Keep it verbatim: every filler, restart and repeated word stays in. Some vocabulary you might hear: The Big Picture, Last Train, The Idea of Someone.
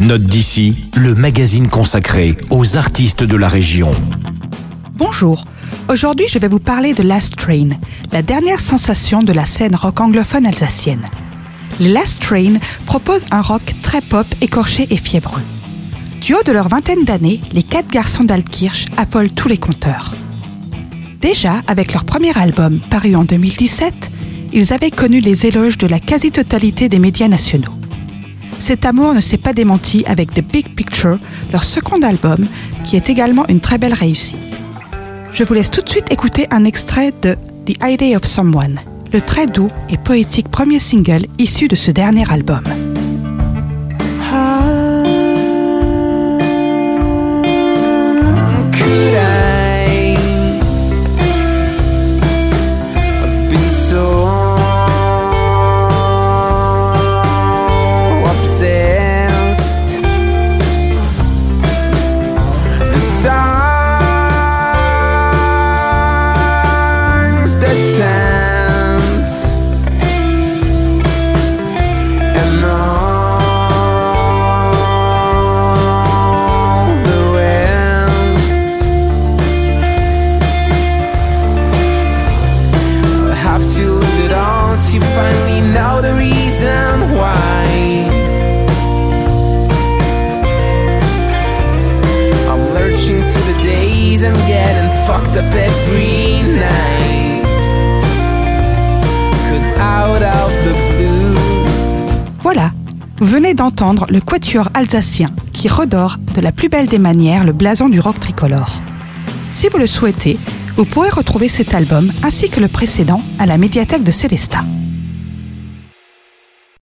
Note d'ici, le magazine consacré aux artistes de la région. Bonjour, aujourd'hui je vais vous parler de Last Train, la dernière sensation de la scène rock anglophone alsacienne. Les Last Train proposent un rock très pop, écorché et fiévreux. Du haut de leur vingtaine d'années, les quatre garçons d'Altkirch affolent tous les compteurs. Déjà, avec leur premier album, paru en deux mille dix-sept, ils avaient connu les éloges de la quasi-totalité des médias nationaux. Cet amour ne s'est pas démenti avec The Big Picture, leur second album, qui est également une très belle réussite. Je vous laisse tout de suite écouter un extrait de The Idea of Someone, le très doux et poétique premier single issu de ce dernier album. You finally know the reason why I'm lurching through the days, I'm getting fucked up every night, 'cause out of the blue. Voilà, vous venez d'entendre le quatuor alsacien qui redore de la plus belle des manières le blason du rock tricolore. Si vous le souhaitez, vous pourrez retrouver cet album ainsi que le précédent à la médiathèque de Sélestat.